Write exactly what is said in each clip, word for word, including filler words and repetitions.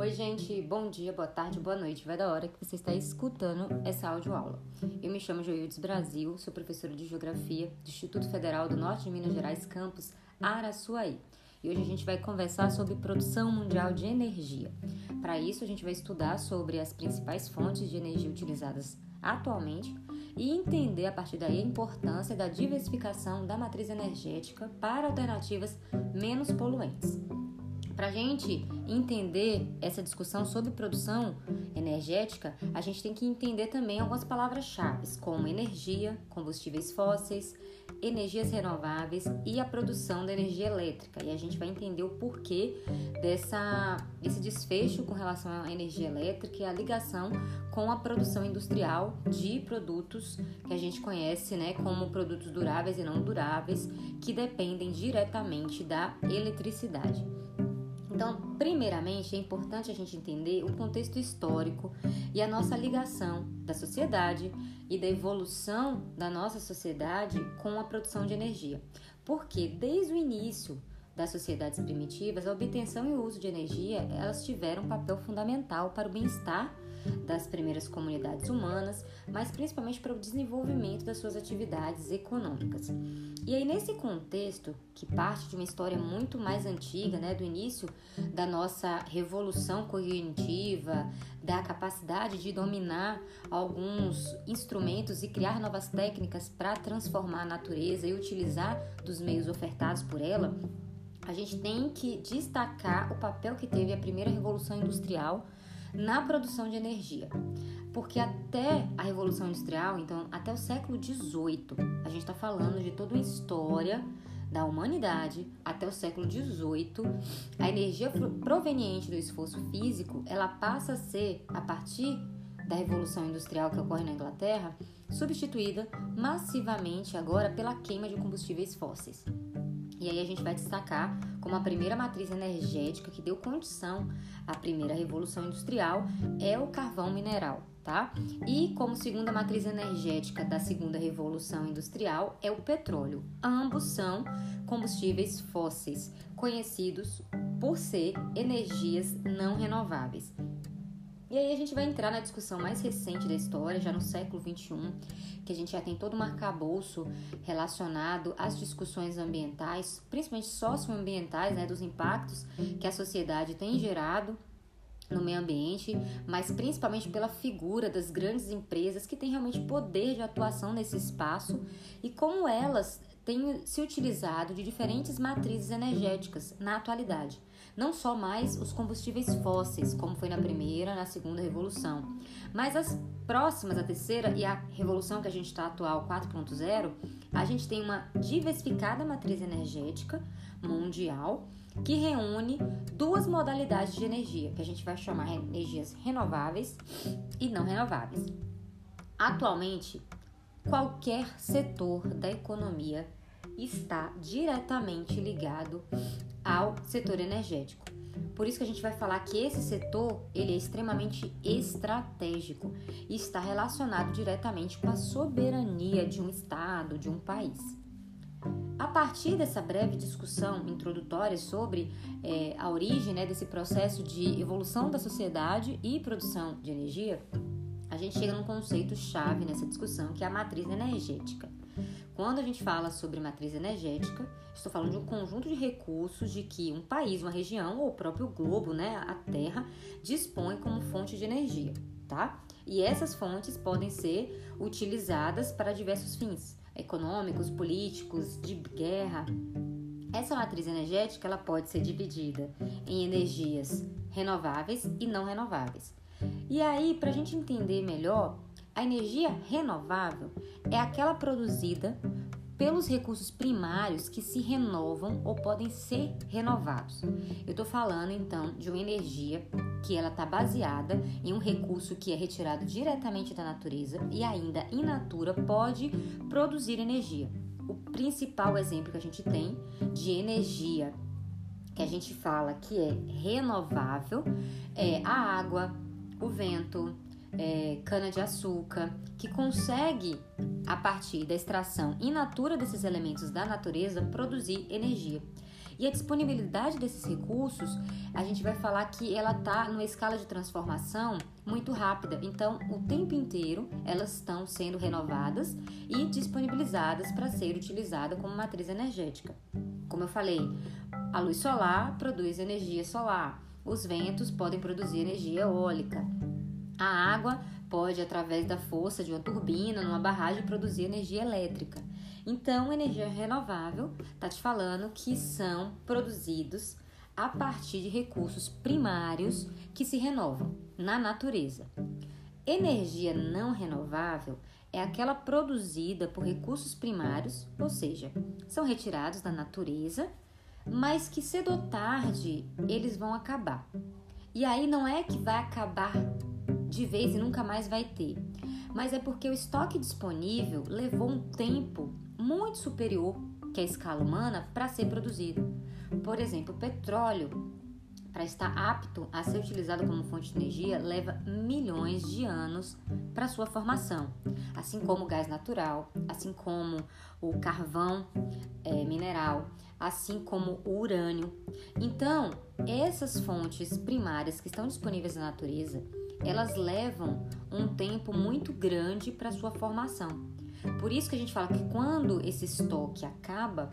Oi gente, bom dia, boa tarde, boa noite, vai da hora que você está escutando essa audioaula. Eu me chamo Joildes Brasil, sou professora de Geografia do Instituto Federal do Norte de Minas Gerais, campus Araçuaí. E hoje a gente vai conversar sobre produção mundial de energia. Para isso a gente vai estudar sobre as principais fontes de energia utilizadas atualmente e entender a partir daí a importância da diversificação da matriz energética para alternativas menos poluentes. Para a gente entender essa discussão sobre produção energética, a gente tem que entender também algumas palavras-chave, como energia, combustíveis fósseis, energias renováveis e a produção da energia elétrica. E a gente vai entender o porquê dessa, desse desfecho com relação à energia elétrica e a ligação com a produção industrial de produtos que a gente conhece, né, como produtos duráveis e não duráveis, que dependem diretamente da eletricidade. Então, primeiramente, é importante a gente entender o contexto histórico e a nossa ligação da sociedade e da evolução da nossa sociedade com a produção de energia. Porque desde o início das sociedades primitivas, a obtenção e o uso de energia, elas tiveram um papel fundamental para o bem-estar das primeiras comunidades humanas, mas principalmente para o desenvolvimento das suas atividades econômicas. E aí, nesse contexto, que parte de uma história muito mais antiga, né, do início da nossa revolução cognitiva, da capacidade de dominar alguns instrumentos e criar novas técnicas para transformar a natureza e utilizar dos meios ofertados por ela, a gente tem que destacar o papel que teve a primeira revolução industrial na produção de energia, porque até a Revolução Industrial, então até o século dezoito, a gente está falando de toda uma história da humanidade até o século dezoito, a energia proveniente do esforço físico, ela passa a ser, a partir da Revolução Industrial que ocorre na Inglaterra, substituída massivamente agora pela queima de combustíveis fósseis. E aí a gente vai destacar como a primeira matriz energética que deu condição à primeira revolução industrial é o carvão mineral, tá? E como segunda matriz energética da segunda revolução industrial é o petróleo. Ambos são combustíveis fósseis, conhecidos por ser energias não renováveis. E aí a gente vai entrar na discussão mais recente da história, já no século vinte e um, que a gente já tem todo um arcabouço relacionado às discussões ambientais, principalmente socioambientais, né, dos impactos que a sociedade tem gerado no meio ambiente, mas principalmente pela figura das grandes empresas que têm realmente poder de atuação nesse espaço e como elas tem se utilizado de diferentes matrizes energéticas na atualidade. Não só mais os combustíveis fósseis, como foi na primeira, na segunda revolução, mas as próximas, a terceira e a revolução que a gente está atual, quatro ponto zero, a gente tem uma diversificada matriz energética mundial que reúne duas modalidades de energia, que a gente vai chamar de energias renováveis e não renováveis. Atualmente, qualquer setor da economia está diretamente ligado ao setor energético. Por isso que a gente vai falar que esse setor ele é extremamente estratégico e está relacionado diretamente com a soberania de um estado, de um país. A partir dessa breve discussão introdutória sobre é, a origem, né, desse processo de evolução da sociedade e produção de energia, a gente chega num conceito-chave nessa discussão, que é a matriz energética. Quando a gente fala sobre matriz energética, estou falando de um conjunto de recursos de que um país, uma região ou o próprio globo, né, a Terra, dispõe como fonte de energia, tá? E essas fontes podem ser utilizadas para diversos fins econômicos, políticos, de guerra. Essa matriz energética ela pode ser dividida em energias renováveis e não renováveis. E aí, para a gente entender melhor, a energia renovável é aquela produzida pelos recursos primários que se renovam ou podem ser renovados. Eu estou falando, então, de uma energia que ela está baseada em um recurso que é retirado diretamente da natureza e ainda in natura pode produzir energia. O principal exemplo que a gente tem de energia que a gente fala que é renovável é a água, o vento, é, cana-de-açúcar, que consegue, a partir da extração in natura desses elementos da natureza, produzir energia. E a disponibilidade desses recursos, a gente vai falar que ela está numa escala de transformação muito rápida. Então, o tempo inteiro, elas estão sendo renovadas e disponibilizadas para ser utilizada como matriz energética. Como eu falei, a luz solar produz energia solar, os ventos podem produzir energia eólica, a água pode, através da força de uma turbina, numa barragem, produzir energia elétrica. Então, energia renovável está te falando que são produzidos a partir de recursos primários que se renovam na natureza. Energia não renovável é aquela produzida por recursos primários, ou seja, são retirados da natureza, mas que cedo ou tarde eles vão acabar. E aí não é que vai acabar de vez e nunca mais vai ter, mas é porque o estoque disponível levou um tempo muito superior que a escala humana para ser produzido. Por exemplo, o petróleo, para estar apto a ser utilizado como fonte de energia, leva milhões de anos para sua formação, assim como o gás natural, assim como o carvão é, mineral, assim como o urânio. Então, essas fontes primárias que estão disponíveis na natureza, elas levam um tempo muito grande para sua formação. Por isso que a gente fala que quando esse estoque acaba,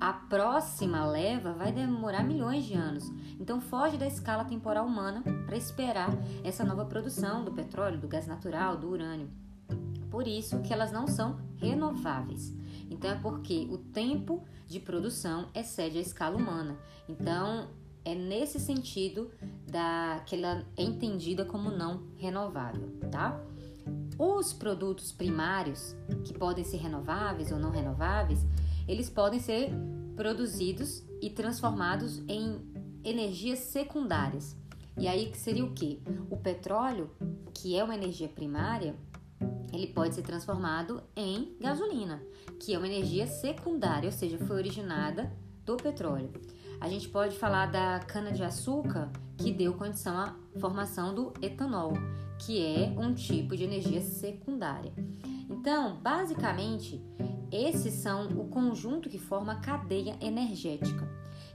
a próxima leva vai demorar milhões de anos. Então foge da escala temporal humana para esperar essa nova produção do petróleo, do gás natural, do urânio. Por isso que elas não são renováveis. Então é porque o tempo de produção excede a escala humana. Então é nesse sentido da, que ela é entendida como não renovável, tá? Os produtos primários, que podem ser renováveis ou não renováveis, eles podem ser produzidos e transformados em energias secundárias. E aí que seria o quê? O petróleo, que é uma energia primária, ele pode ser transformado em gasolina, que é uma energia secundária, ou seja, foi originada do petróleo. A gente pode falar da cana-de-açúcar, que deu condição à formação do etanol, que é um tipo de energia secundária. Então, basicamente, esses são o conjunto que forma a cadeia energética.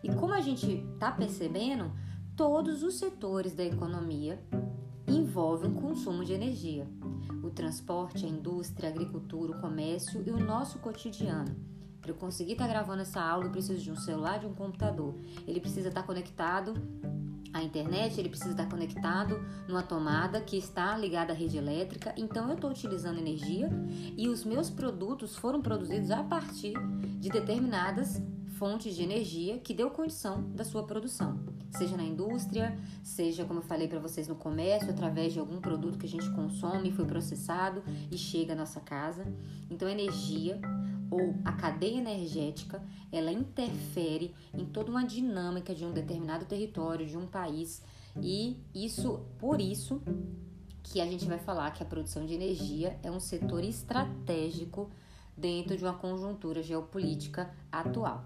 E como a gente está percebendo, todos os setores da economia envolvem o consumo de energia. O transporte, a indústria, a agricultura, o comércio e o nosso cotidiano. Para eu conseguir estar tá gravando essa aula, eu preciso de um celular, de um computador. Ele precisa estar tá conectado à internet, ele precisa estar tá conectado numa tomada que está ligada à rede elétrica. Então, eu estou utilizando energia e os meus produtos foram produzidos a partir de determinadas fontes de energia que deu condição da sua produção. Seja na indústria, seja, como eu falei para vocês, no comércio, através de algum produto que a gente consome, foi processado e chega à nossa casa. Então, a energia ou a cadeia energética, ela interfere em toda uma dinâmica de um determinado território, de um país, e isso, por isso que a gente vai falar que a produção de energia é um setor estratégico dentro de uma conjuntura geopolítica atual.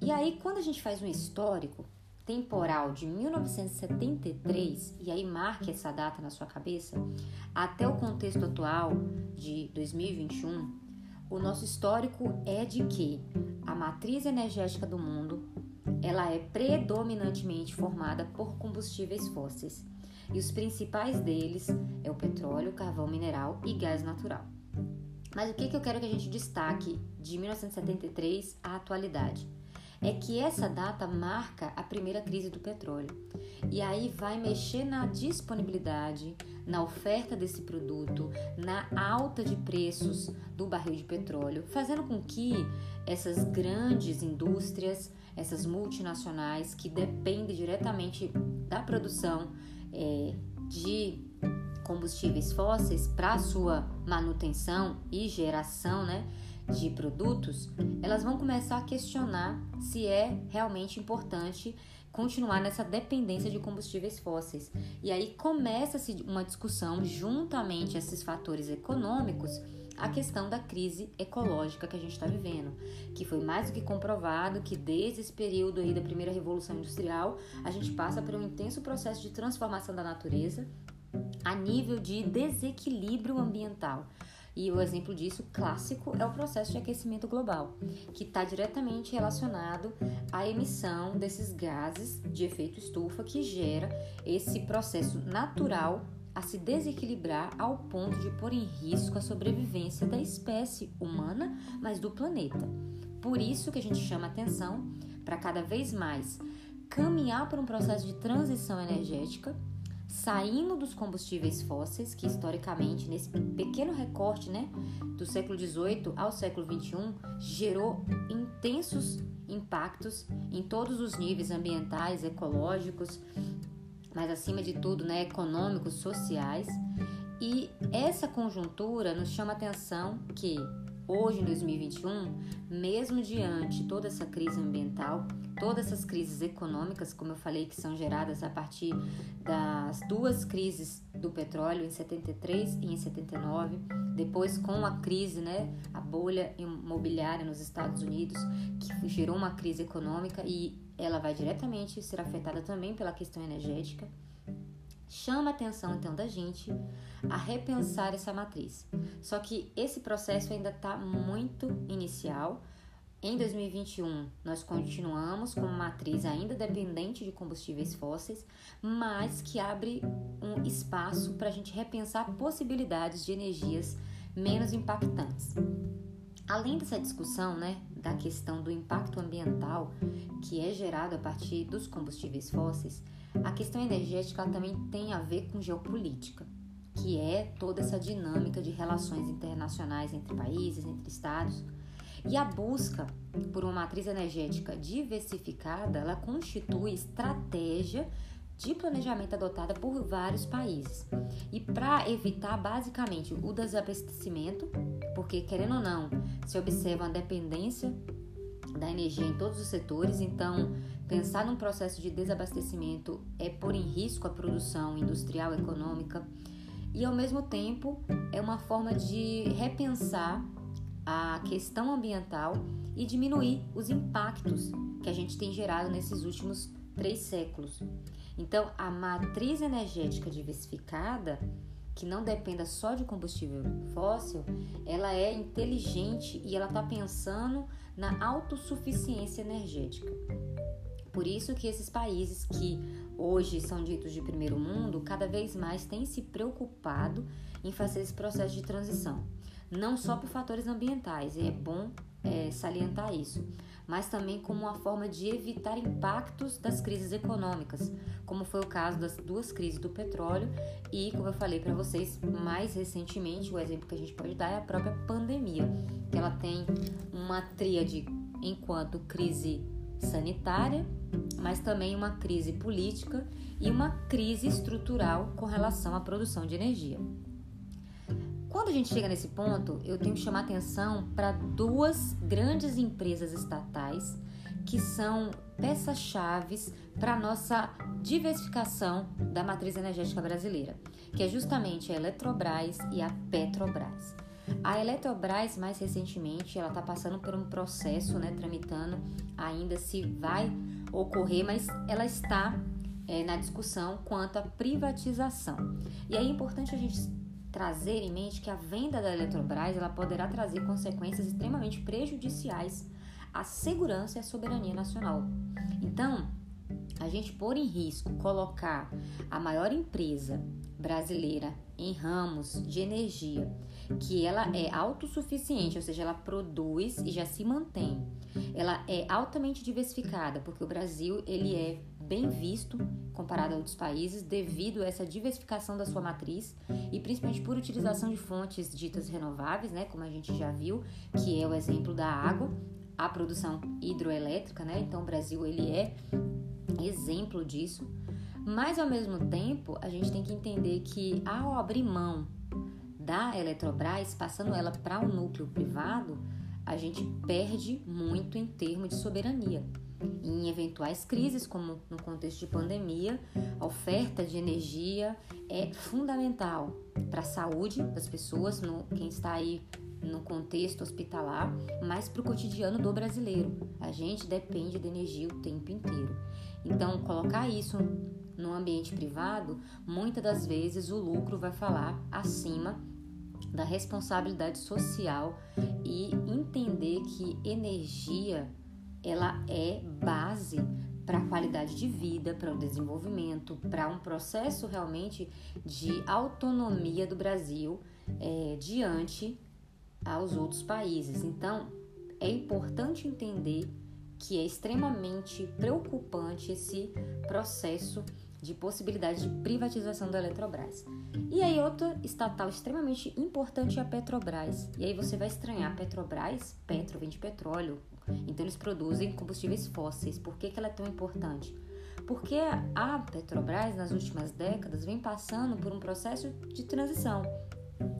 E aí, quando a gente faz um histórico temporal de mil novecentos e setenta e três, e aí marque essa data na sua cabeça, até o contexto atual de dois mil e vinte e um, o nosso histórico é de que a matriz energética do mundo, ela é predominantemente formada por combustíveis fósseis. E os principais deles é o petróleo, carvão mineral e gás natural. Mas o que, que eu quero que a gente destaque de mil novecentos e setenta e três à atualidade? É que essa data marca a primeira crise do petróleo. E aí vai mexer na disponibilidade, na oferta desse produto, na alta de preços do barril de petróleo, fazendo com que essas grandes indústrias, essas multinacionais que dependem diretamente da produção é, de combustíveis fósseis para sua manutenção e geração, né, de produtos, elas vão começar a questionar se é realmente importante continuar nessa dependência de combustíveis fósseis. E aí começa-se uma discussão, juntamente a esses fatores econômicos, a questão da crise ecológica que a gente está vivendo, que foi mais do que comprovado que desde esse período aí da primeira revolução industrial, a gente passa por um intenso processo de transformação da natureza a nível de desequilíbrio ambiental. E o exemplo disso clássico é o processo de aquecimento global, que está diretamente relacionado à emissão desses gases de efeito estufa que gera esse processo natural a se desequilibrar ao ponto de pôr em risco a sobrevivência da espécie humana, mas do planeta. Por isso que a gente chama atenção para cada vez mais caminhar por um processo de transição energética, saindo dos combustíveis fósseis, que historicamente, nesse pequeno recorte, né, do século dezoito ao século vinte e um, gerou intensos impactos em todos os níveis ambientais, ecológicos, mas acima de tudo, né, econômicos, sociais. E essa conjuntura nos chama a atenção que, hoje, em dois mil e vinte e um, mesmo diante toda essa crise ambiental, todas essas crises econômicas, como eu falei, que são geradas a partir das duas crises do petróleo, em setenta e três e em setenta e nove, depois com a crise, né, a bolha imobiliária nos Estados Unidos, que gerou uma crise econômica e ela vai diretamente ser afetada também pela questão energética. Chama a atenção, então, da gente a repensar essa matriz. Só que esse processo ainda está muito inicial. Em dois mil e vinte e um, nós continuamos com uma matriz ainda dependente de combustíveis fósseis, mas que abre um espaço para a gente repensar possibilidades de energias menos impactantes. Além dessa discussão, né, da questão do impacto ambiental que é gerado a partir dos combustíveis fósseis, a questão energética também tem a ver com geopolítica, que é toda essa dinâmica de relações internacionais entre países, entre estados. E a busca por uma matriz energética diversificada, ela constitui estratégia de planejamento adotada por vários países. E para evitar basicamente o desabastecimento, porque querendo ou não, se observa uma dependência da energia em todos os setores, então pensar num processo de desabastecimento é pôr em risco a produção industrial, econômica, e ao mesmo tempo é uma forma de repensar a questão ambiental e diminuir os impactos que a gente tem gerado nesses últimos três séculos. Então, a matriz energética diversificada, que não dependa só de combustível fóssil, ela é inteligente e ela está pensando na autossuficiência energética. Por isso que esses países que hoje são ditos de primeiro mundo, cada vez mais têm se preocupado em fazer esse processo de transição. Não só por fatores ambientais, é bom é, salientar isso, mas também como uma forma de evitar impactos das crises econômicas, como foi o caso das duas crises do petróleo e, como eu falei para vocês mais recentemente, o exemplo que a gente pode dar é a própria pandemia, que ela tem uma tríade enquanto crise sanitária, mas também uma crise política e uma crise estrutural com relação à produção de energia. Quando a gente chega nesse ponto, eu tenho que chamar atenção para duas grandes empresas estatais que são peças-chave para a nossa diversificação da matriz energética brasileira, que é justamente a Eletrobras e a Petrobras. A Eletrobras, mais recentemente, ela está passando por um processo, né, tramitando ainda se vai ocorrer, mas ela está é, na discussão quanto à privatização. E é importante a gente trazer em mente que a venda da Eletrobras ela poderá trazer consequências extremamente prejudiciais à segurança e à soberania nacional. Então, a gente pôr em risco colocar a maior empresa brasileira em ramos de energia, que ela é autossuficiente, ou seja, ela produz e já se mantém. Ela é altamente diversificada, porque o Brasil ele é bem visto comparado a outros países devido a essa diversificação da sua matriz e principalmente por utilização de fontes ditas renováveis, né, como a gente já viu, que é o exemplo da água, a produção hidroelétrica, né? Então o Brasil ele é exemplo disso, mas ao mesmo tempo a gente tem que entender que ao abrir mão da Eletrobras, passando ela para o um núcleo privado, a gente perde muito em termos de soberania. Em eventuais crises, como no contexto de pandemia, a oferta de energia é fundamental para a saúde das pessoas, no, quem está aí no contexto hospitalar, mas para o cotidiano do brasileiro. A gente depende de energia o tempo inteiro. Então, colocar isso no ambiente privado, muitas das vezes o lucro vai falar acima da responsabilidade social e entender que energia ela é base para a qualidade de vida, para o desenvolvimento, para um processo realmente de autonomia do Brasil é, diante aos outros países. Então, é importante entender que é extremamente preocupante esse processo de possibilidade de privatização da Eletrobras. E aí outra estatal extremamente importante é a Petrobras. E aí você vai estranhar, Petrobras, Petro vem de petróleo, então eles produzem combustíveis fósseis. Por que que ela é tão importante? Porque a Petrobras, nas últimas décadas, vem passando por um processo de transição.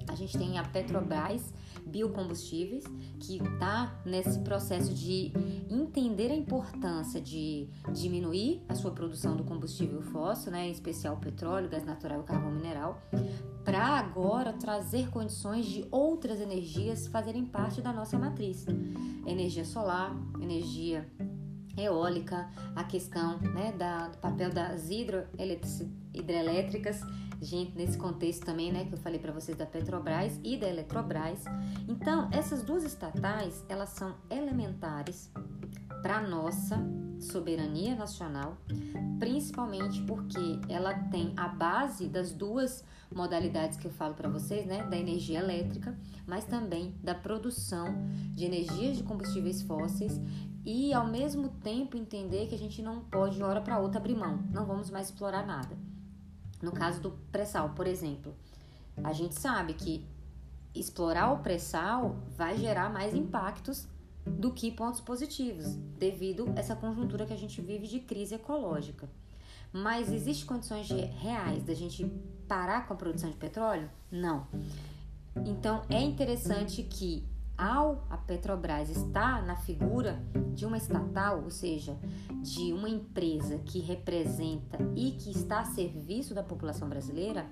A gente tem a Petrobras Biocombustíveis, que está nesse processo de entender a importância de diminuir a sua produção do combustível fóssil, né, em especial petróleo, gás natural e carvão mineral, para agora trazer condições de outras energias fazerem parte da nossa matriz. Energia solar, energia eólica, a questão, né, da, do papel das hidroelétricas, gente, nesse contexto também, né, que eu falei para vocês da Petrobras e da Eletrobras. Então, essas duas estatais, elas são elementares para a nossa soberania nacional, principalmente porque ela tem a base das duas modalidades que eu falo para vocês, né, da energia elétrica, mas também da produção de energias de combustíveis fósseis. E, ao mesmo tempo, entender que a gente não pode, de hora para outra, abrir mão. Não vamos mais explorar nada. No caso do pré-sal, por exemplo, a gente sabe que explorar o pré-sal vai gerar mais impactos do que pontos positivos, devido a essa conjuntura que a gente vive de crise ecológica. Mas existem condições reais da gente parar com a produção de petróleo? Não. Então, é interessante que, ao a Petrobras estar na figura de uma estatal, ou seja, de uma empresa que representa e que está a serviço da população brasileira,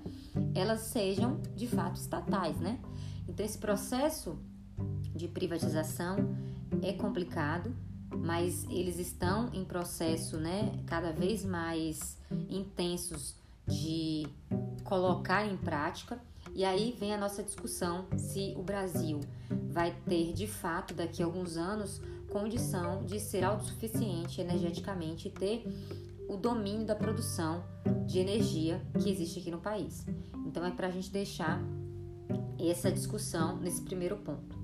elas sejam de fato estatais, né? Então esse processo de privatização é complicado, mas eles estão em processo, né, cada vez mais intensos de colocar em prática. E aí vem a nossa discussão se o Brasil vai ter, de fato, daqui a alguns anos, condição de ser autossuficiente energeticamente e ter o domínio da produção de energia que existe aqui no país. Então, é para a gente deixar essa discussão nesse primeiro ponto.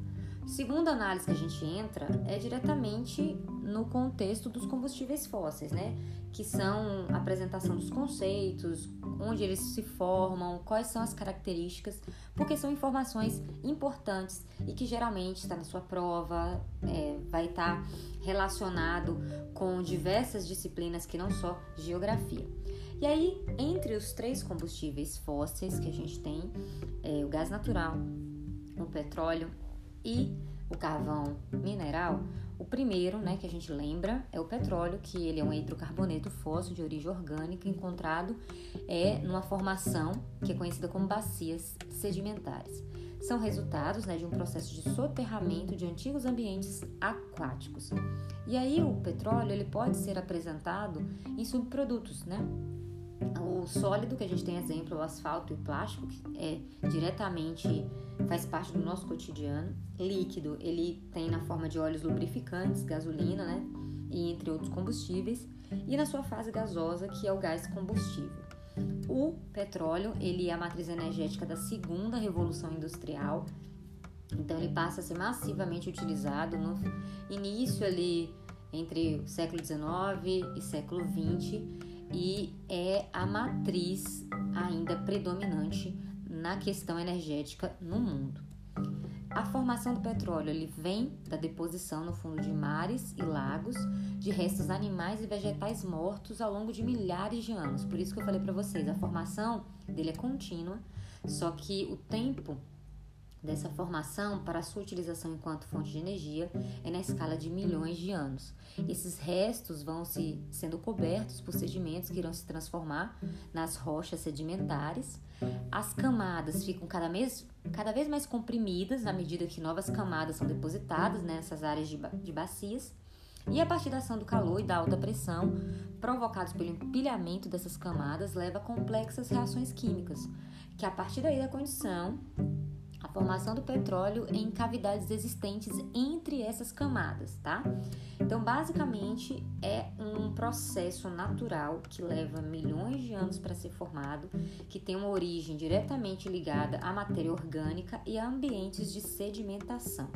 Segunda análise que a gente entra é diretamente no contexto dos combustíveis fósseis, né? Que são a apresentação dos conceitos, onde eles se formam, quais são as características, porque são informações importantes e que geralmente está na sua prova, é, vai estar relacionado com diversas disciplinas que não só geografia. E aí, entre os três combustíveis fósseis que a gente tem, é, o gás natural, o petróleo e o carvão mineral, o primeiro, né, que a gente lembra é o petróleo, que ele é um hidrocarboneto fóssil de origem orgânica, encontrado é, numa formação que é conhecida como bacias sedimentares. São resultados, né, de um processo de soterramento de antigos ambientes aquáticos. E aí o petróleo ele pode ser apresentado em subprodutos, né? O sólido, que a gente tem exemplo, o asfalto e o plástico, que é diretamente faz parte do nosso cotidiano. Líquido, ele tem na forma de óleos lubrificantes, gasolina, né, e entre outros combustíveis. E na sua fase gasosa, que é o gás combustível. O petróleo, ele é a matriz energética da segunda revolução industrial. Então, ele passa a ser massivamente utilizado no início ali entre o século dezenove e século vinte. E é a matriz ainda predominante na questão energética no mundo. A formação do petróleo ele vem da deposição no fundo de mares e lagos de restos animais e vegetais mortos ao longo de milhares de anos. Por isso que eu falei para vocês, a formação dele é contínua, só que o tempo dessa formação para sua utilização enquanto fonte de energia é na escala de milhões de anos. Esses restos vão se, sendo cobertos por sedimentos que irão se transformar nas rochas sedimentares. As camadas ficam cada vez, cada vez mais comprimidas na medida que novas camadas são depositadas nessas áreas de, de bacias. E a partir da ação do calor e da alta pressão, provocados pelo empilhamento dessas camadas, leva a complexas reações químicas, que a partir daí da condição a formação do petróleo em cavidades existentes entre essas camadas, tá? Então, basicamente, é um processo natural que leva milhões de anos para ser formado, que tem uma origem diretamente ligada à matéria orgânica e a ambientes de sedimentação.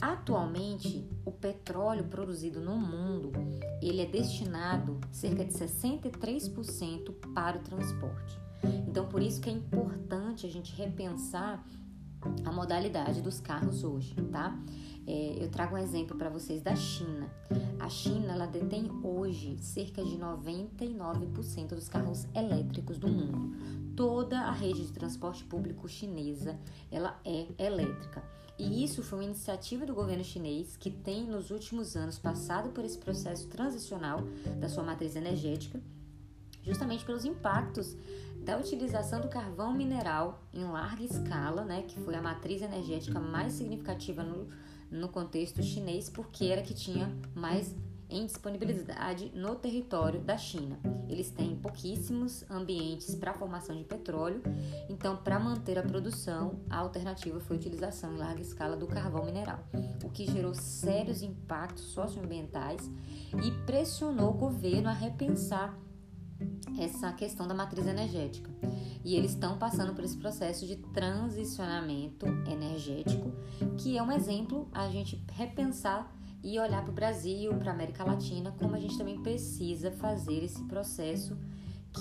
Atualmente, o petróleo produzido no mundo, ele é destinado cerca de sessenta e três por cento para o transporte. Então, por isso que é importante a gente repensar a modalidade dos carros hoje, tá? É, eu trago um exemplo para vocês da China. A China, ela detém hoje cerca de noventa e nove por cento dos carros elétricos do mundo. Toda a rede de transporte público chinesa, ela é elétrica. E isso foi uma iniciativa do governo chinês que tem, nos últimos anos, passado por esse processo transicional da sua matriz energética, justamente pelos impactos da utilização do carvão mineral em larga escala, né, que foi a matriz energética mais significativa no, no contexto chinês, porque era que tinha mais em disponibilidade no território da China. Eles têm pouquíssimos ambientes para a formação de petróleo, então, para manter a produção, a alternativa foi a utilização em larga escala do carvão mineral, o que gerou sérios impactos socioambientais e pressionou o governo a repensar essa questão da matriz energética. E eles estão passando por esse processo de transicionamento energético, que é um exemplo a gente repensar e olhar para o Brasil, para a América Latina, como a gente também precisa fazer esse processo,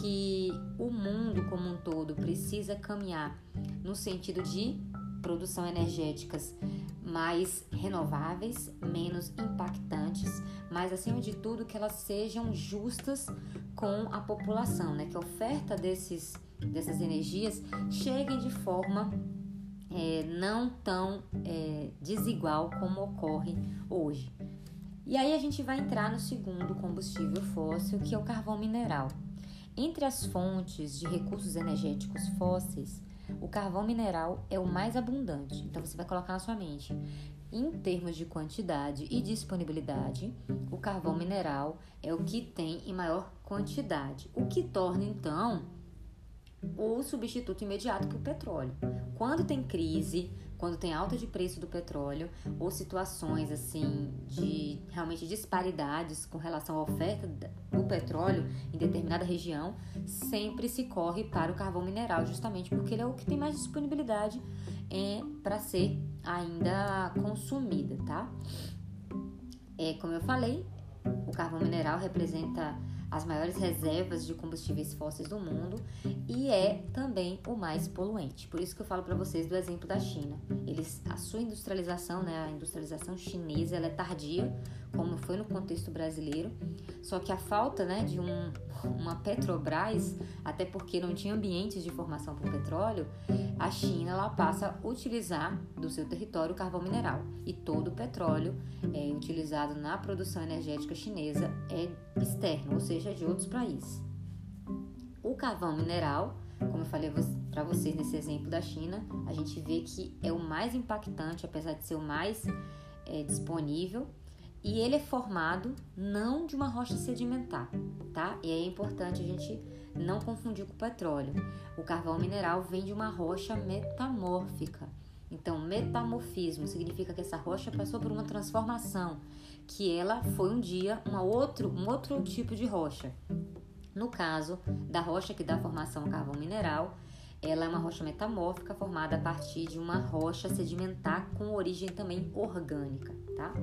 que o mundo como um todo precisa caminhar no sentido de produção energéticas mais renováveis, menos impactantes, mas acima de tudo que elas sejam justas com a população, né? Que a oferta desses, dessas energias chegue de forma é, não tão é, desigual como ocorre hoje. E aí a gente vai entrar no segundo combustível fóssil, que é o carvão mineral. Entre as fontes de recursos energéticos fósseis, o carvão mineral é o mais abundante. Então, você vai colocar na sua mente, em termos de quantidade e disponibilidade, o carvão mineral é o que tem em maior quantidade, o que torna, então, o substituto imediato para o petróleo. Quando tem crise, quando tem alta de preço do petróleo, ou situações assim de realmente disparidades com relação à oferta do petróleo em determinada região, sempre se corre para o carvão mineral, justamente porque ele é o que tem mais disponibilidade é, para ser ainda consumida, tá? É, como eu falei, o carvão mineral representa as maiores reservas de combustíveis fósseis do mundo e é também o mais poluente. Por isso que eu falo para vocês do exemplo da China. Eles, a sua industrialização, né, a industrialização chinesa, ela é tardia, como foi no contexto brasileiro, só que a falta, né, de um, uma Petrobras, até porque não tinha ambientes de formação para o petróleo, a China ela passa a utilizar do seu território o carvão mineral, e todo o petróleo é, utilizado na produção energética chinesa é externo, ou seja, de outros países. O carvão mineral, como eu falei para vocês nesse exemplo da China, a gente vê que é o mais impactante, apesar de ser o mais é, disponível, e ele é formado não de uma rocha sedimentar, tá? E é importante a gente não confundir com o petróleo. O carvão mineral vem de uma rocha metamórfica. Então, metamorfismo significa que essa rocha passou por uma transformação, que ela foi um dia uma outro, um outro tipo de rocha. No caso da rocha que dá formação ao carvão mineral, ela é uma rocha metamórfica formada a partir de uma rocha sedimentar com origem também orgânica, tá?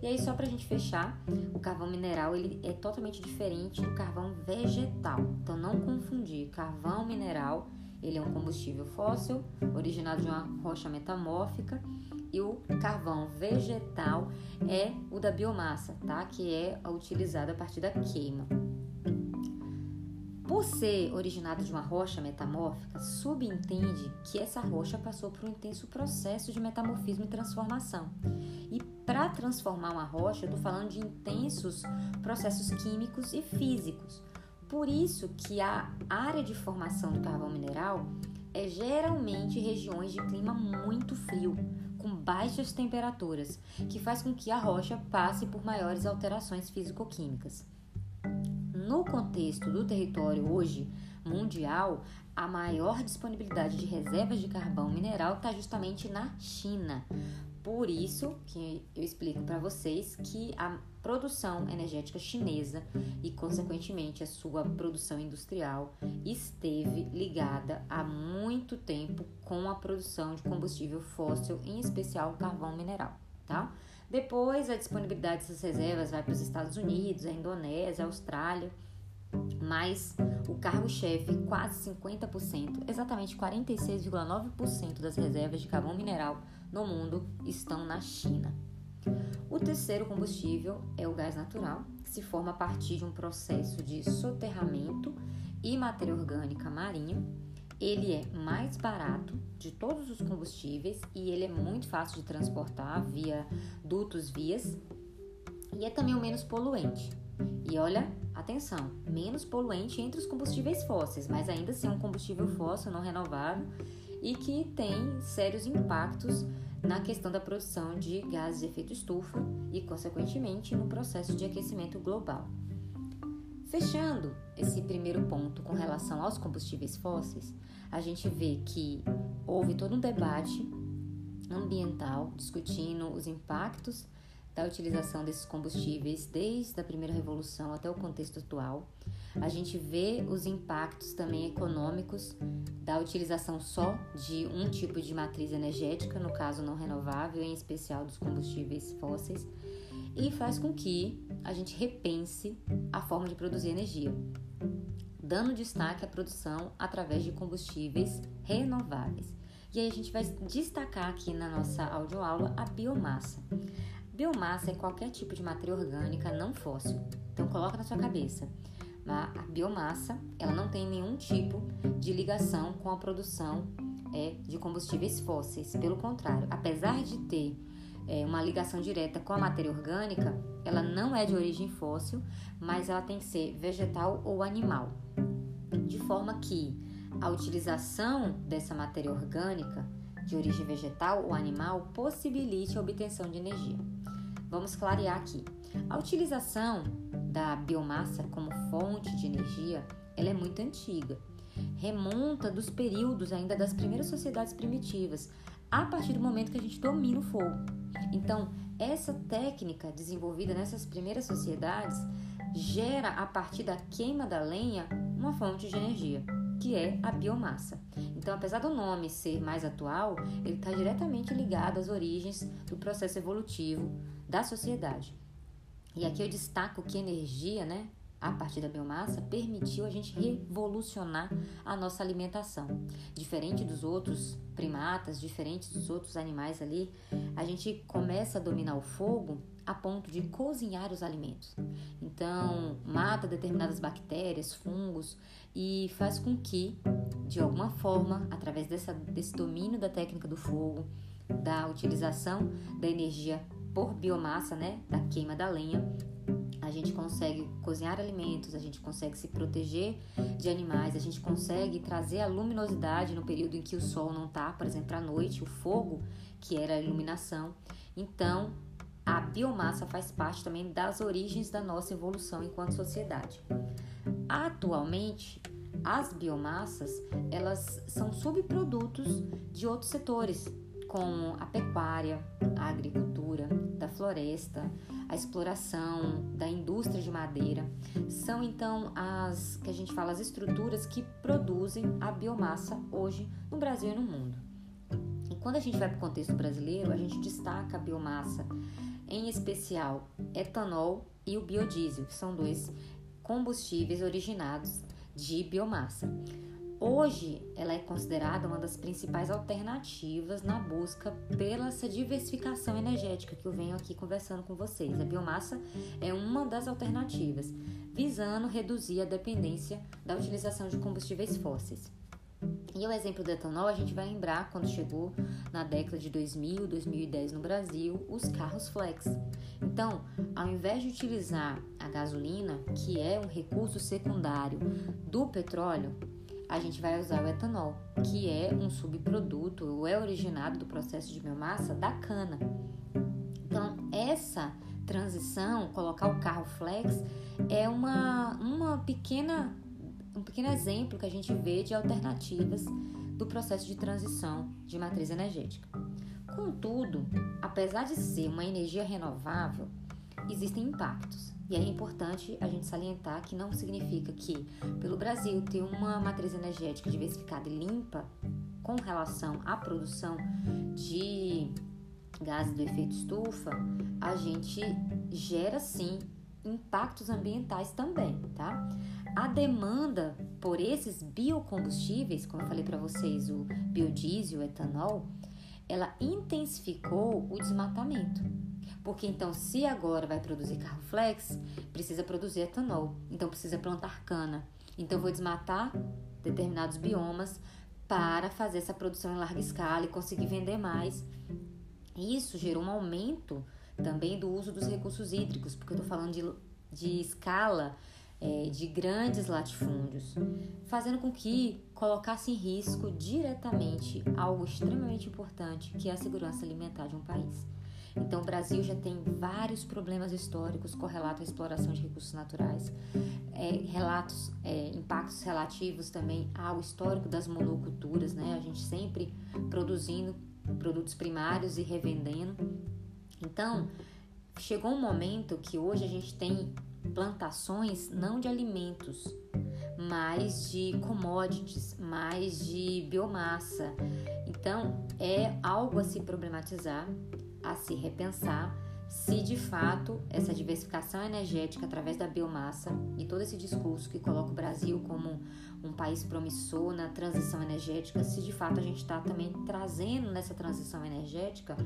E aí, só pra gente fechar, o carvão mineral ele é totalmente diferente do carvão vegetal. Então, não confundir. Carvão mineral, ele é um combustível fóssil originado de uma rocha metamórfica, e o carvão vegetal é o da biomassa, tá? Que é utilizado a partir da queima. Por ser originado de uma rocha metamórfica, subentende que essa rocha passou por um intenso processo de metamorfismo e transformação. E para transformar uma rocha, eu estou falando de intensos processos químicos e físicos. Por isso que a área de formação do carvão mineral é geralmente regiões de clima muito frio, com baixas temperaturas, que faz com que a rocha passe por maiores alterações físico-químicas. No contexto do território hoje, mundial, a maior disponibilidade de reservas de carvão mineral está justamente na China. Por isso que eu explico para vocês que a produção energética chinesa e, consequentemente, a sua produção industrial esteve ligada há muito tempo com a produção de combustível fóssil, em especial carvão mineral, tá? Depois, a disponibilidade dessas reservas vai para os Estados Unidos, a Indonésia, a Austrália, mas o cargo-chefe, quase cinquenta por cento, exatamente quarenta e seis vírgula nove por cento das reservas de carvão mineral no mundo estão na China. O terceiro combustível é o gás natural, que se forma a partir de um processo de soterramento e matéria orgânica marinha. Ele é mais barato de todos os combustíveis e ele é muito fácil de transportar via dutos, vias, e é também o menos poluente. E olha, atenção, menos poluente entre os combustíveis fósseis, mas ainda assim é um combustível fóssil não renovável e que tem sérios impactos na questão da produção de gases de efeito estufa e, consequentemente, no processo de aquecimento global. Fechando esse primeiro ponto com relação aos combustíveis fósseis, a gente vê que houve todo um debate ambiental discutindo os impactos da utilização desses combustíveis desde a primeira revolução até o contexto atual. A gente vê os impactos também econômicos da utilização só de um tipo de matriz energética, no caso não renovável, em especial dos combustíveis fósseis, e faz com que a gente repense a forma de produzir energia, dando destaque à produção através de combustíveis renováveis. E aí a gente vai destacar aqui na nossa audioaula a biomassa. Biomassa é qualquer tipo de matéria orgânica não fóssil. Então coloca na sua cabeça. A biomassa, ela não tem nenhum tipo de ligação com a produção é, de combustíveis fósseis. Pelo contrário, apesar de ter É uma ligação direta com a matéria orgânica, ela não é de origem fóssil, mas ela tem que ser vegetal ou animal, de forma que a utilização dessa matéria orgânica de origem vegetal ou animal possibilite a obtenção de energia. Vamos clarear aqui. A utilização da biomassa como fonte de energia, ela é muito antiga, remonta dos períodos ainda das primeiras sociedades primitivas, a partir do momento que a gente domina o fogo. Então, essa técnica desenvolvida nessas primeiras sociedades gera, a partir da queima da lenha, uma fonte de energia, que é a biomassa. Então, apesar do nome ser mais atual, ele está diretamente ligado às origens do processo evolutivo da sociedade. E aqui eu destaco que energia, né, a partir da biomassa, permitiu a gente revolucionar a nossa alimentação. Diferente dos outros primatas, diferente dos outros animais ali, a gente começa a dominar o fogo a ponto de cozinhar os alimentos. Então, mata determinadas bactérias, fungos, e faz com que, de alguma forma, através dessa, desse domínio da técnica do fogo, da utilização da energia por biomassa, né, da queima da lenha, a gente consegue cozinhar alimentos, a gente consegue se proteger de animais, a gente consegue trazer a luminosidade no período em que o sol não está, por exemplo, à noite, o fogo, que era a iluminação. Então, a biomassa faz parte também das origens da nossa evolução enquanto sociedade. Atualmente, as biomassas, elas são subprodutos de outros setores, como a pecuária, a agricultura, da floresta, a exploração, da indústria de madeira. São então as que a gente fala as estruturas que produzem a biomassa hoje no Brasil e no mundo. E quando a gente vai para o contexto brasileiro, a gente destaca a biomassa, em especial etanol e o biodiesel, que são dois combustíveis originados de biomassa. Hoje, ela é considerada uma das principais alternativas na busca pela essa diversificação energética que eu venho aqui conversando com vocês. A biomassa é uma das alternativas, visando reduzir a dependência da utilização de combustíveis fósseis. E o exemplo do etanol, a gente vai lembrar quando chegou na década de dois mil, dois mil e dez no Brasil, os carros flex. Então, ao invés de utilizar a gasolina, que é um recurso secundário do petróleo, a gente vai usar o etanol, que é um subproduto, ou é originado do processo de biomassa da cana. Então, essa transição, colocar o carro flex, é uma, uma pequena um pequeno exemplo que a gente vê de alternativas do processo de transição de matriz energética. Contudo, apesar de ser uma energia renovável, existem impactos. E é importante a gente salientar que não significa que, pelo Brasil ter uma matriz energética diversificada e limpa com relação à produção de gases do efeito estufa, a gente gera, sim, impactos ambientais também, tá? A demanda por esses biocombustíveis, como eu falei para vocês, o biodiesel, o etanol, ela intensificou o desmatamento. Porque então, se agora vai produzir carro flex, precisa produzir etanol, então precisa plantar cana. Então, vou desmatar determinados biomas para fazer essa produção em larga escala e conseguir vender mais. Isso gerou um aumento também do uso dos recursos hídricos, porque eu estou falando de, de escala, é, de grandes latifúndios, fazendo com que colocasse em risco diretamente algo extremamente importante, que é a segurança alimentar de um país. Então, o Brasil já tem vários problemas históricos correlatos à exploração de recursos naturais, é, relatos, é, impactos relativos também ao histórico das monoculturas, né? A gente sempre produzindo produtos primários e revendendo. Então, chegou um momento que hoje a gente tem plantações não de alimentos, mas de commodities, mais de biomassa. Então, é algo a se problematizar, a se repensar, se de fato essa diversificação energética através da biomassa e todo esse discurso que coloca o Brasil como um país promissor na transição energética, se de fato a gente está também trazendo nessa transição energética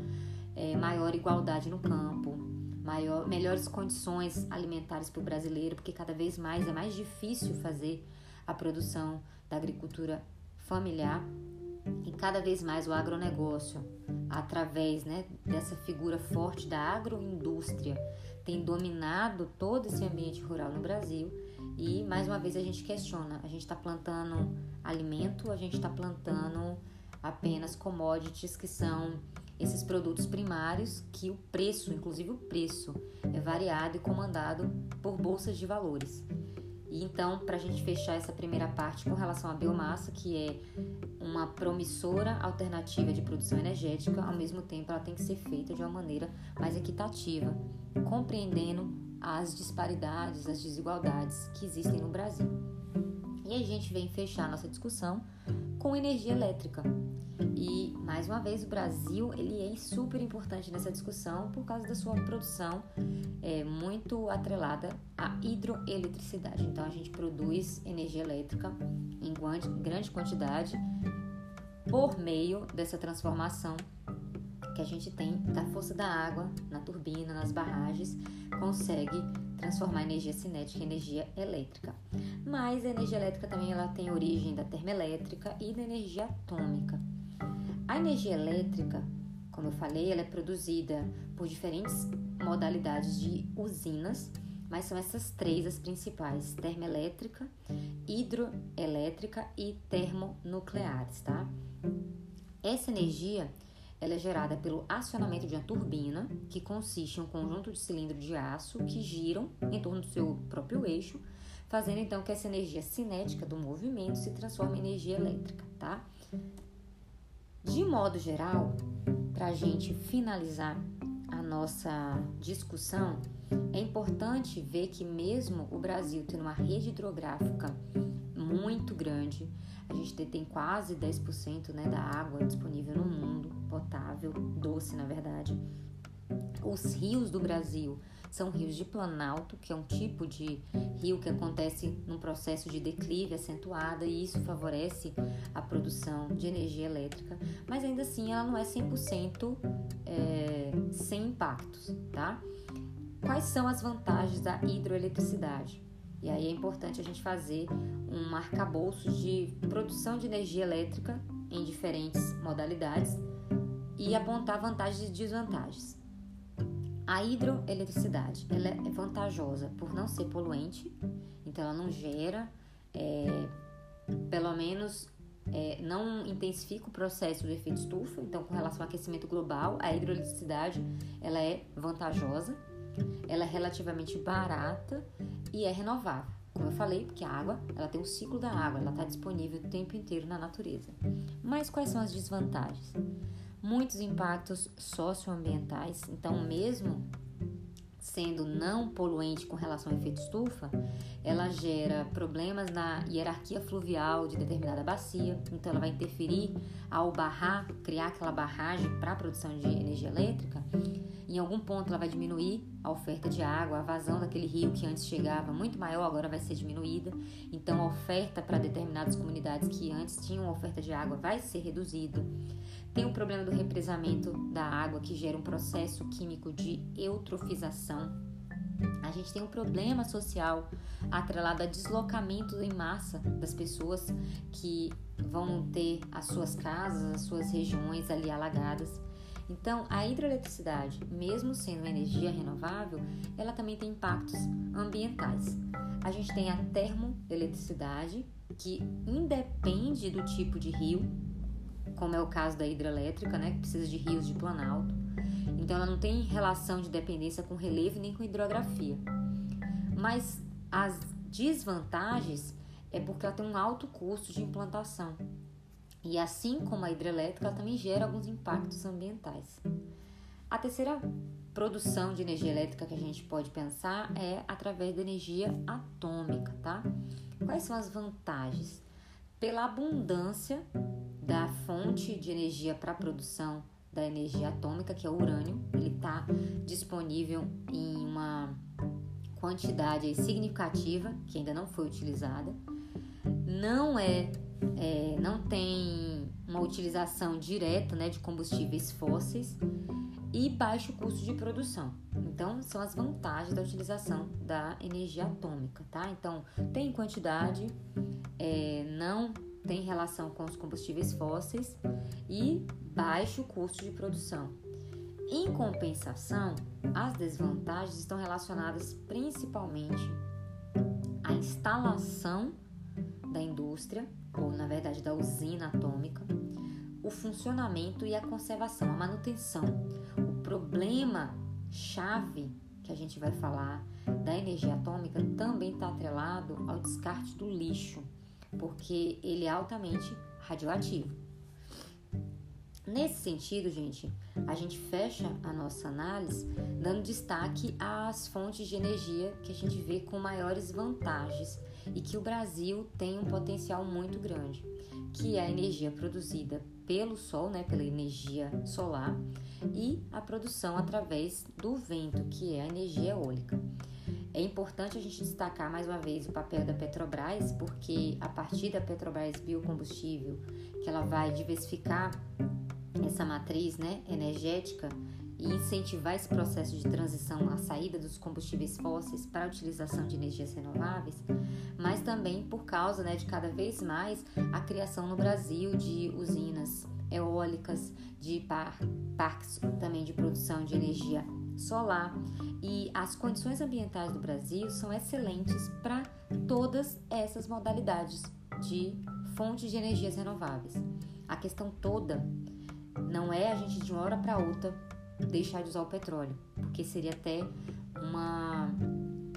é, maior igualdade no campo, maior, melhores condições alimentares para o brasileiro, porque cada vez mais é mais difícil fazer a produção da agricultura familiar. E cada vez mais o agronegócio, através, né, dessa figura forte da agroindústria, tem dominado todo esse ambiente rural no Brasil. E, mais uma vez, a gente questiona. A gente está plantando alimento, a gente está plantando apenas commodities, que são esses produtos primários, que o preço, inclusive o preço, é variado e comandado por bolsas de valores. E então, para a gente fechar essa primeira parte com relação à biomassa, que é uma promissora alternativa de produção energética, ao mesmo tempo ela tem que ser feita de uma maneira mais equitativa, compreendendo as disparidades, as desigualdades que existem no Brasil. E a gente vem fechar nossa discussão com energia elétrica. E, mais uma vez, o Brasil ele é super importante nessa discussão por causa da sua produção é, muito atrelada à hidroeletricidade. Então, a gente produz energia elétrica em grande quantidade por meio dessa transformação que a gente tem da força da água, na turbina, nas barragens, consegue transformar energia cinética em energia elétrica. Mas a energia elétrica também ela tem origem da termoelétrica e da energia atômica. A energia elétrica, como eu falei, ela é produzida por diferentes modalidades de usinas, mas são essas três as principais: termoelétrica, hidroelétrica e termonucleares, tá? Essa energia ela é gerada pelo acionamento de uma turbina, que consiste em um conjunto de cilindros de aço que giram em torno do seu próprio eixo, fazendo então que essa energia cinética do movimento se transforme em energia elétrica, tá? De modo geral, para a gente finalizar a nossa discussão, é importante ver que mesmo o Brasil tendo uma rede hidrográfica muito grande, a gente detém quase dez por cento, né, da água disponível no mundo, potável, doce na verdade. Os rios do Brasil são rios de planalto, que é um tipo de rio que acontece num processo de declive acentuada, e isso favorece a produção de energia elétrica, mas ainda assim ela não é cem por cento é, sem impactos, tá? Quais são as vantagens da hidroeletricidade? E aí é importante a gente fazer um arcabouço de produção de energia elétrica em diferentes modalidades e apontar vantagens e desvantagens. A hidroeletricidade ela é vantajosa por não ser poluente, então ela não gera, é, pelo menos é, não intensifica o processo do efeito estufa. Então, com relação ao aquecimento global, a hidroeletricidade ela é vantajosa, ela é relativamente barata e é renovável. Como eu falei, porque a água, ela tem um ciclo da água, ela está disponível o tempo inteiro na natureza. Mas quais são as desvantagens? Muitos impactos socioambientais, então mesmo sendo não poluente com relação ao efeito estufa, ela gera problemas na hierarquia fluvial de determinada bacia, então ela vai interferir ao barrar, criar aquela barragem para a produção de energia elétrica, em algum ponto ela vai diminuir a oferta de água, a vazão daquele rio que antes chegava muito maior, agora vai ser diminuída, então a oferta para determinadas comunidades que antes tinham oferta de água vai ser reduzida. Tem o problema do represamento da água, que gera um processo químico de eutrofização. A gente tem um problema social atrelado a deslocamento em massa das pessoas que vão ter as suas casas, as suas regiões ali alagadas. Então, a hidroeletricidade, mesmo sendo uma energia renovável, ela também tem impactos ambientais. A gente tem a termoeletricidade, que independe do tipo de rio, como é o caso da hidrelétrica, né, que precisa de rios de planalto. Então, ela não tem relação de dependência com relevo nem com hidrografia. Mas as desvantagens é porque ela tem um alto custo de implantação. E assim como a hidrelétrica, ela também gera alguns impactos ambientais. A terceira produção de energia elétrica que a gente pode pensar é através da energia atômica, tá? Quais são as vantagens? Pela abundância da fonte de energia para a produção da energia atômica, que é o urânio, ele está disponível em uma quantidade significativa, que ainda não foi utilizada, não, é, é, não tem uma utilização direta, né, de combustíveis fósseis e baixo custo de produção. Então, são as vantagens da utilização da energia atômica, tá? Então, tem quantidade, é, não... tem relação com os combustíveis fósseis e baixo custo de produção. Em compensação, as desvantagens estão relacionadas principalmente à instalação da indústria, ou na verdade da usina atômica, o funcionamento e a conservação, a manutenção. O problema chave que a gente vai falar da energia atômica também está atrelado ao descarte do lixo, porque ele é altamente radioativo. Nesse sentido, gente, a gente fecha a nossa análise dando destaque às fontes de energia que a gente vê com maiores vantagens e que o Brasil tem um potencial muito grande, que é a energia produzida pelo sol, né, pela energia solar, e a produção através do vento, que é a energia eólica. É importante a gente destacar mais uma vez o papel da Petrobras, porque a partir da Petrobras Biocombustível, que ela vai diversificar essa matriz, né, energética e incentivar esse processo de transição à saída dos combustíveis fósseis para a utilização de energias renováveis, mas também por causa, né, de cada vez mais a criação no Brasil de usinas eólicas, de par- parques também de produção de energia solar, e as condições ambientais do Brasil são excelentes para todas essas modalidades de fontes de energias renováveis. A questão toda não é a gente de uma hora para outra deixar de usar o petróleo, porque seria até uma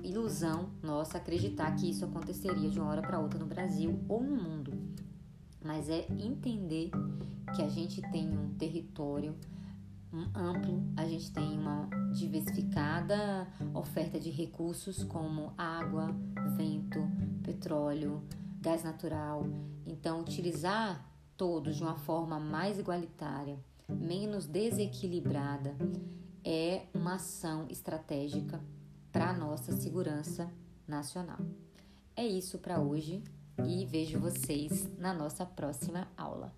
ilusão nossa acreditar que isso aconteceria de uma hora para outra no Brasil ou no mundo, mas é entender que a gente tem um território amplo, a gente tem uma diversificada oferta de recursos como água, vento, petróleo, gás natural. Então, utilizar todos de uma forma mais igualitária, menos desequilibrada, é uma ação estratégica para a nossa segurança nacional. É isso para hoje e vejo vocês na nossa próxima aula.